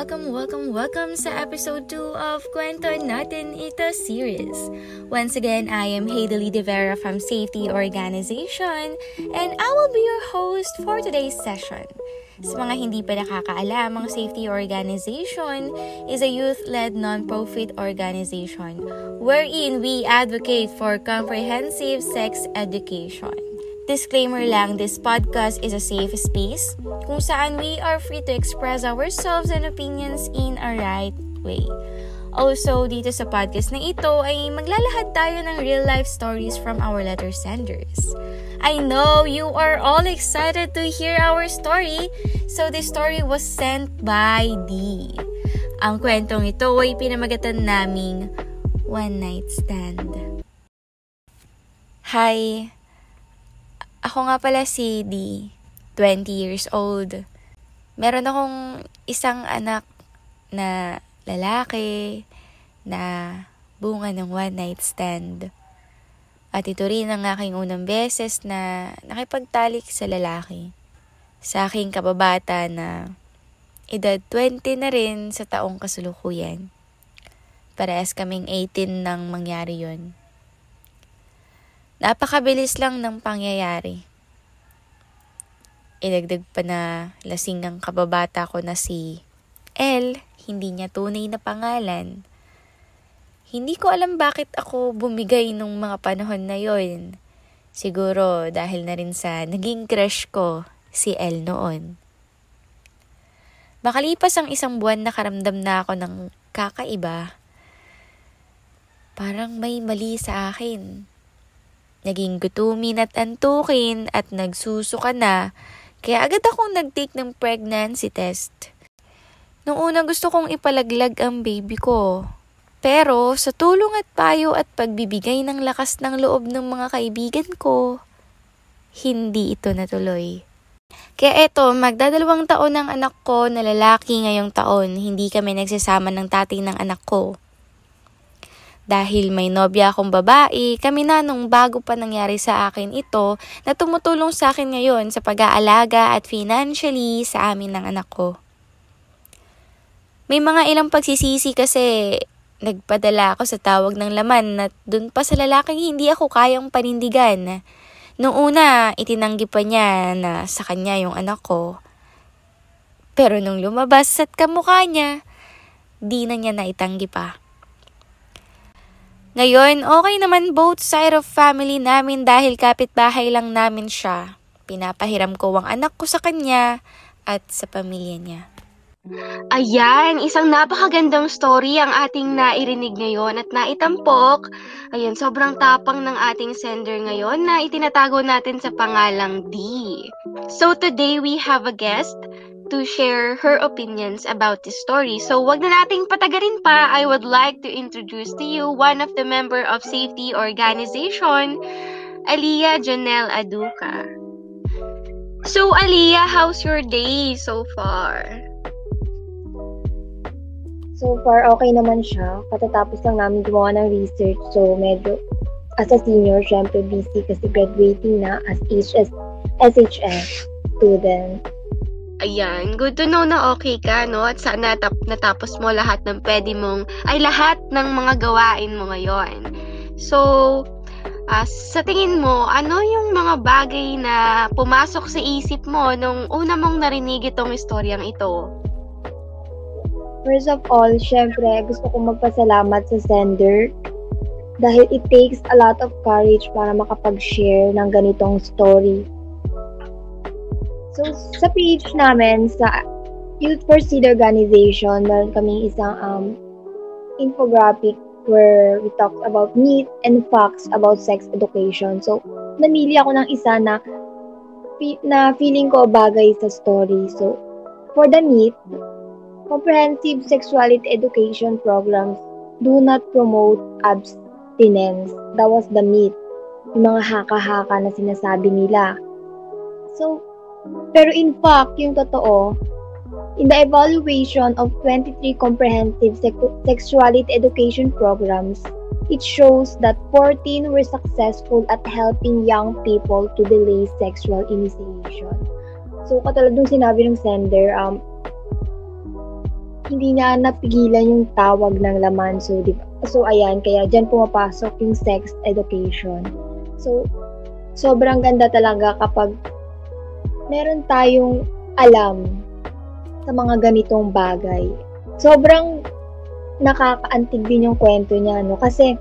Welcome sa episode 2 of Kwento Natin Ito Series. Once again, I am Haydely De Vera from Safety Organization and I will be your host for today's session. Sa mga hindi pa nakakaalam, ang Safety Organization is a youth-led non-profit organization wherein we advocate for comprehensive sex education. Disclaimer lang, this podcast is a safe space kung saan we are free to express ourselves and opinions in a right way. Also, dito sa podcast na ito ay maglalahad tayo ng real-life stories from our letter senders. I know you are all excited to hear our story, so this story was sent by Dee. Ang kwentong ito ay pinamagatan naming One Night Stand. Hi! Ako nga pala si Dee, 20 years old. Meron akong isang anak na lalaki na bunga ng one night stand. At ito rin ang aking unang beses na nakipagtalik sa lalaki. Sa aking kababata na edad 20 na rin sa taong kasulukuyan. Parehas kaming 18 nang mangyari yun. Napakabilis lang ng pangyayari. Idagdag pa na lasing ang kababata ko na si L, hindi niya tunay na pangalan. Hindi ko alam bakit ako bumigay nung mga panahon na yon. Siguro dahil na rin sa naging crush ko si L noon. Makalipas ang isang buwan, nakaramdam na ako ng kakaiba. Parang may mali sa akin. Naging gutumin at antukin at nagsusuka na, kaya agad akong nag-take ng pregnancy test. Noong una gusto kong ipalaglag ang baby ko. Pero sa tulong at payo at pagbibigay ng lakas ng loob ng mga kaibigan ko, hindi ito natuloy. Kaya eto, magdadalawang taon ang anak ko na lalaki ngayong taon. Hindi kami nagsasama ng tatay ng anak ko. Dahil may nobya akong babae, kami na nung bago pa nangyari sa akin ito na tumutulong sa akin ngayon sa pag-aalaga at financially sa amin ng anak ko. May mga ilang pagsisisi kasi nagpadala ako sa tawag ng laman at dun pa sa lalaking hindi ako kayang panindigan. Noong una, itinanggi pa niya na sa kanya yung anak ko. Pero nung lumabas at kamukha niya, di na niya naitanggi pa. Ngayon, okay naman both side of family namin dahil kapitbahay lang namin siya. Pinapahiram ko ang anak ko sa kanya at sa pamilya niya. Ayan, isang napakagandang story ang ating nairinig ngayon at naitampok. Ayan, sobrang tapang ng ating sender ngayon na itinatago natin sa pangalang D. So today we have a guest to share her opinions about this story. So wag na nating patagarin pa. I would like to introduce to you one of the member of Safety Organization, Aliyah Janelle Aduka. So Aliyah, how's your day so far? So far, okay naman siya. Katatapos lang namin gumawa ng research. So, medyo, as a senior, syempre busy kasi graduating na as SHS student. Ayan, good to know na okay ka, no? At sana natapos mo lahat ng lahat ng mga gawain mo ngayon. So, sa tingin mo, ano yung mga bagay na pumasok sa isip mo nung una mong narinig itong istoryang ito? First of all, syempre, gusto kong magpasalamat sa sender dahil it takes a lot of courage para makapag-share ng ganitong story. So, sa page namin, sa Youth for Seed Organization, meron kaming isang infographic where we talked about myths and facts about sex education. So, namili ako ng isa na feeling ko bagay sa story. So, for the myth, comprehensive sexuality education programs do not promote abstinence. That was the myth. Yung mga haka-haka na sinasabi nila. So, pero in fact, yung totoo, in the evaluation of 23 comprehensive sexuality education programs, it shows that 14 were successful at helping young people to delay sexual initiation. So, katulad ng sinabi ng sender, hindi na napigilan yung tawag ng laman. So, so ayan, kaya dyan pumapasok yung sex education. So, sobrang ganda talaga kapag meron tayong alam sa mga ganitong bagay. Sobrang nakakaantig din yung kwento niya, no? Kasi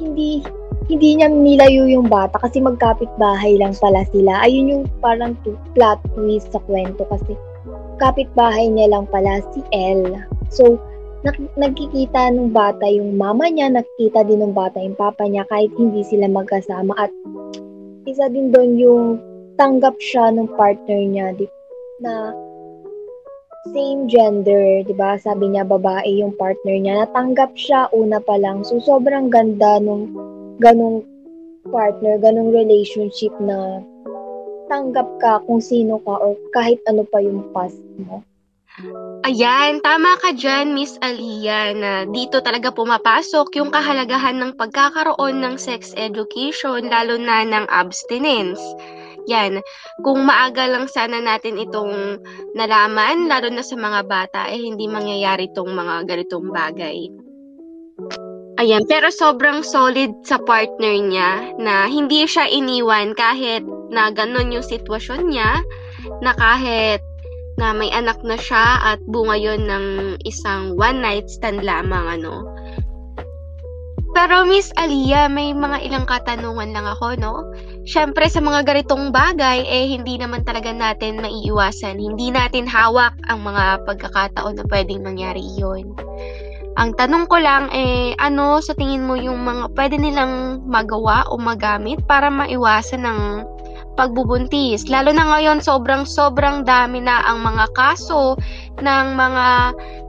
hindi niya nilayo yung bata kasi magkapitbahay lang pala sila. Ayun yung parang plot twist sa kwento kasi kapitbahay niya lang pala si Elle. So, nagkikita ng bata yung mama niya, nakikita din ng bata yung papa niya kahit hindi sila magkasama. At isa din doon yung tanggap siya ng partner niya na same gender, di ba? Sabi niya babae yung partner niya. Natanggap siya una pa lang. So, sobrang ganda nung ganong partner, ganong relationship na tanggap ka kung sino ka or kahit ano pa yung past mo. Ayan, tama ka dyan, Miss Aliyah, na dito talaga pumapasok yung kahalagahan ng pagkakaroon ng sex education, lalo na ng abstinence. Yan, kung maaga lang sana natin itong nalaman, lalo na sa mga bata, hindi mangyayari itong mga ganitong bagay. Ayan, pero sobrang solid sa partner niya na hindi siya iniwan kahit na ganun yung sitwasyon niya, na kahit na may anak na siya at bunga yon ng isang one night stand lamang, ano. Pero Miss Aliyah, may mga ilang katanungan lang ako, no? Siyempre, sa mga ganitong bagay, hindi naman talaga natin maiiwasan. Hindi natin hawak ang mga pagkakataon na pwedeng mangyari iyon. Ang tanong ko lang, ano sa tingin mo yung mga pwede nilang magawa o magamit para maiwasan ng pagbubuntis? Lalo na ngayon, sobrang dami na ang mga kaso ng mga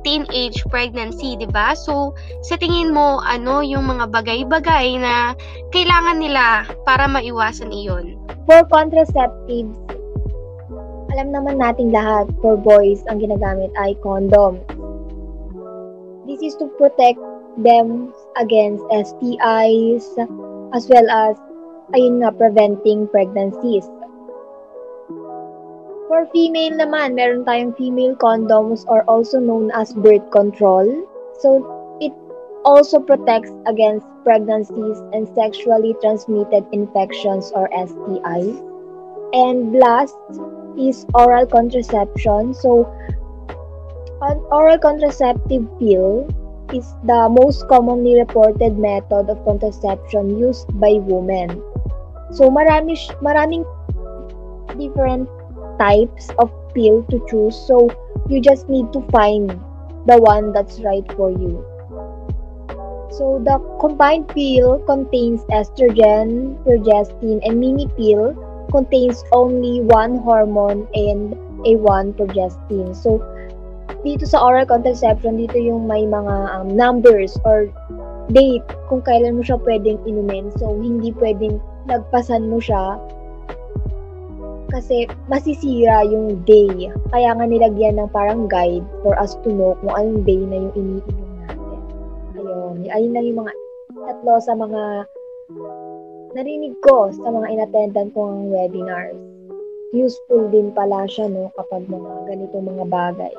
teenage pregnancy, di ba? So, sa tingin mo, ano yung mga bagay-bagay na kailangan nila para maiwasan iyon? For contraceptives, alam naman nating lahat, for boys, ang ginagamit ay condom. This is to protect them against STIs as well as, ayun nga, preventing pregnancies. For female naman, meron tayong female condoms or also known as birth control. So, it also protects against pregnancies and sexually transmitted infections or STIs. And last is oral contraception. So, an oral contraceptive pill is the most commonly reported method of contraception used by women. So, maraming different types of pill to choose, so you just need to find the one that's right for you. So the combined pill contains estrogen, progestin, and mini pill contains only one hormone and a one progestin. So dito sa oral contraception, dito yung may mga numbers or date kung kailan mo siya pwedeng inumin. So hindi pwedeng lagpasan mo siya kasi masisira yung day. Kaya nga nilagyan ng parang guide for us to know kung anong day na yung iniinom natin. Ayun lang yung mga tatlo sa mga narinig ko sa mga inattendan kong webinars. Useful din pala siya, no, kapag mga ganitong mga bagay.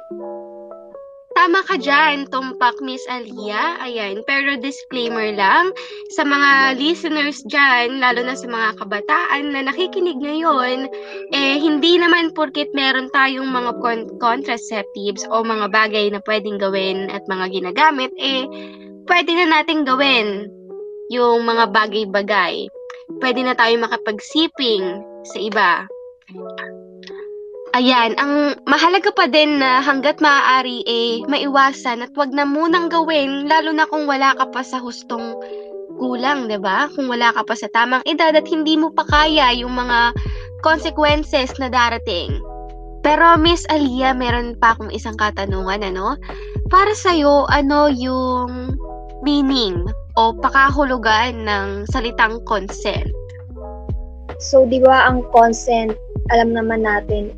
Tama ka dyan, tumpak, Miss Aliyah. Ayan, pero disclaimer lang, sa mga listeners dyan, lalo na sa mga kabataan na nakikinig ngayon, hindi naman porket meron tayong mga contraceptives o mga bagay na pwedeng gawin at mga ginagamit, pwede na natin gawin yung mga bagay-bagay. Pwede na tayo makapagsiping sa iba. Ayan, ang mahalaga pa din na hanggat maaari maiwasan at wag na munang gawin, lalo na kung wala ka pa sa hustong gulang, diba? Kung wala ka pa sa tamang edad at hindi mo pa kaya yung mga consequences na darating. Pero Miss Aliyah, meron pa akong isang katanungan, ano? Para sa'yo, ano yung meaning o pakahulugan ng salitang consent? So, di ba ang consent, alam naman natin,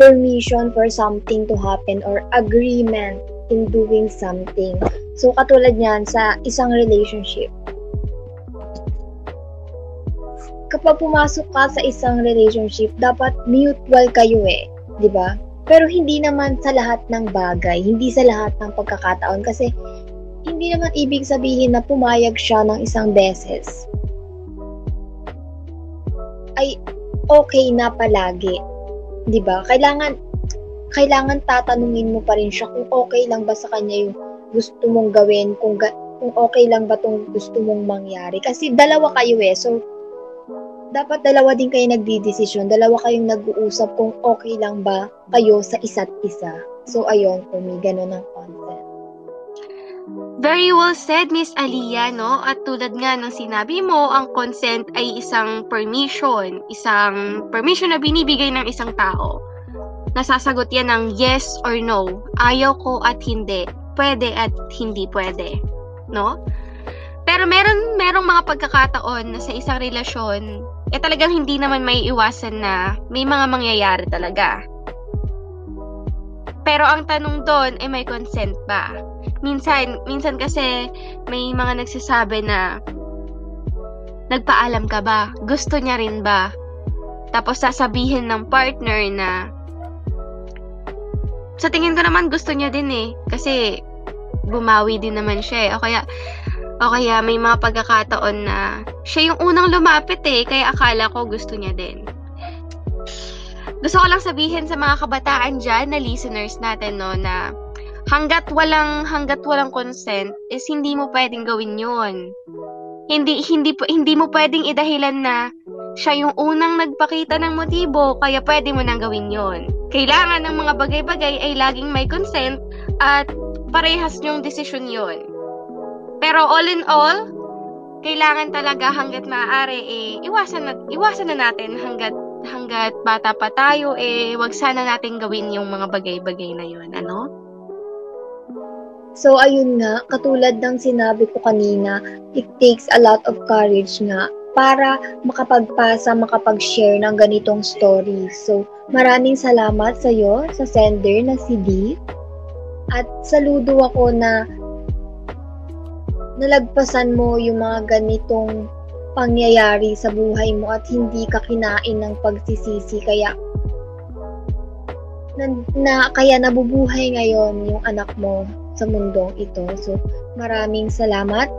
permission for something to happen or agreement in doing something. So, katulad niyan sa isang relationship. Kapag pumasok ka sa isang relationship, dapat mutual kayo, 'di ba? Pero hindi naman sa lahat ng bagay, hindi sa lahat ng pagkakataon, kasi hindi naman ibig sabihin na pumayag siya ng isang beses ay okay na palagi. 'Di ba? Kailangan tatanungin mo pa rin siya kung okay lang ba sa kanya yung gusto mong gawin, kung okay lang ba tong gusto mong mangyari. Kasi dalawa kayo eh. So dapat dalawa din kayo nagdidesisyon, dalawa kayong nag-uusap kung okay lang ba kayo sa isa't isa. So ayun, for me, ganun ang concept. Very well said, Miss Aliyah, no? At tulad nga ng sinabi mo, ang consent ay isang permission na binibigay ng isang tao. Nasasagot yan ng yes or no, ayaw ko at hindi, pwede at hindi pwede, no? Pero merong mga pagkakataon na sa isang relasyon, talagang hindi naman maiiwasan na may mga mangyayari talaga. Pero ang tanong doon ay may consent ba? Minsan kasi may mga nagsasabi na nagpaalam ka ba? Gusto niya rin ba? Tapos sasabihin ng partner na sa tingin ko naman gusto niya din eh, kasi bumawi din naman siya eh. O kaya may mga pagkakataon na siya yung unang lumapit eh, kaya akala ko gusto niya din. Gusto ko lang sabihin sa mga kabataan dyan na listeners natin, no, na hanggat walang consent is hindi mo pwedeng gawin yun. Hindi mo pwedeng idahilan na siya yung unang nagpakita ng motibo, kaya pwede mo nang gawin yun. Kailangan ng mga bagay-bagay ay laging may consent at parehas niyong desisyon yun. Pero all in all, kailangan talaga hanggat maaari iwasan na natin hanggat bata pa tayo wag sana natin gawin yung mga bagay-bagay na yun, ano? So ayun nga, katulad ng sinabi ko kanina, it takes a lot of courage nga para makapag-share ng ganitong story. So maraming salamat sa iyo, sa sender na si D. At saludo ako na nalagpasan mo yung mga ganitong pangyayari sa buhay mo at hindi ka kinain ng pagsisisi, kaya kaya nabubuhay ngayon yung anak mo sa mundong ito. So maraming salamat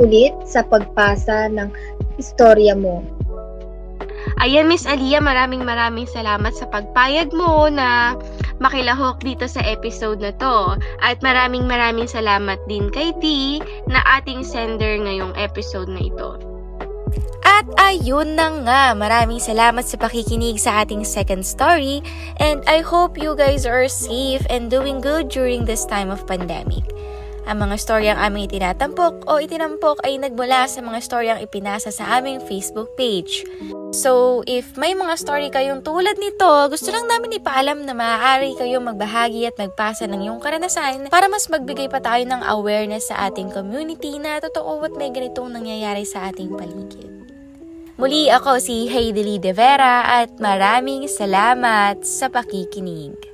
ulit sa pagpasa ng istorya mo. Ayan, Miss Aliyah, maraming salamat sa pagpayag mo na makilahok dito sa episode na to. At maraming salamat din kay T na ating sender ngayong episode na ito. At ayun na nga, maraming salamat sa pakikinig sa ating second story, and I hope you guys are safe and doing good during this time of pandemic. Ang mga storyang aming itinatampok o itinampok ay nagmula sa mga storyang ipinasa sa aming Facebook page. So, if may mga story kayong tulad nito, gusto lang namin ipaalam na maaari kayong magbahagi at magpasa ng iyong karanasan para mas magbigay pa tayo ng awareness sa ating community na totoo at may ganitong nangyayari sa ating paligid. Muli, ako si Haydely De Vera at maraming salamat sa pakikinig.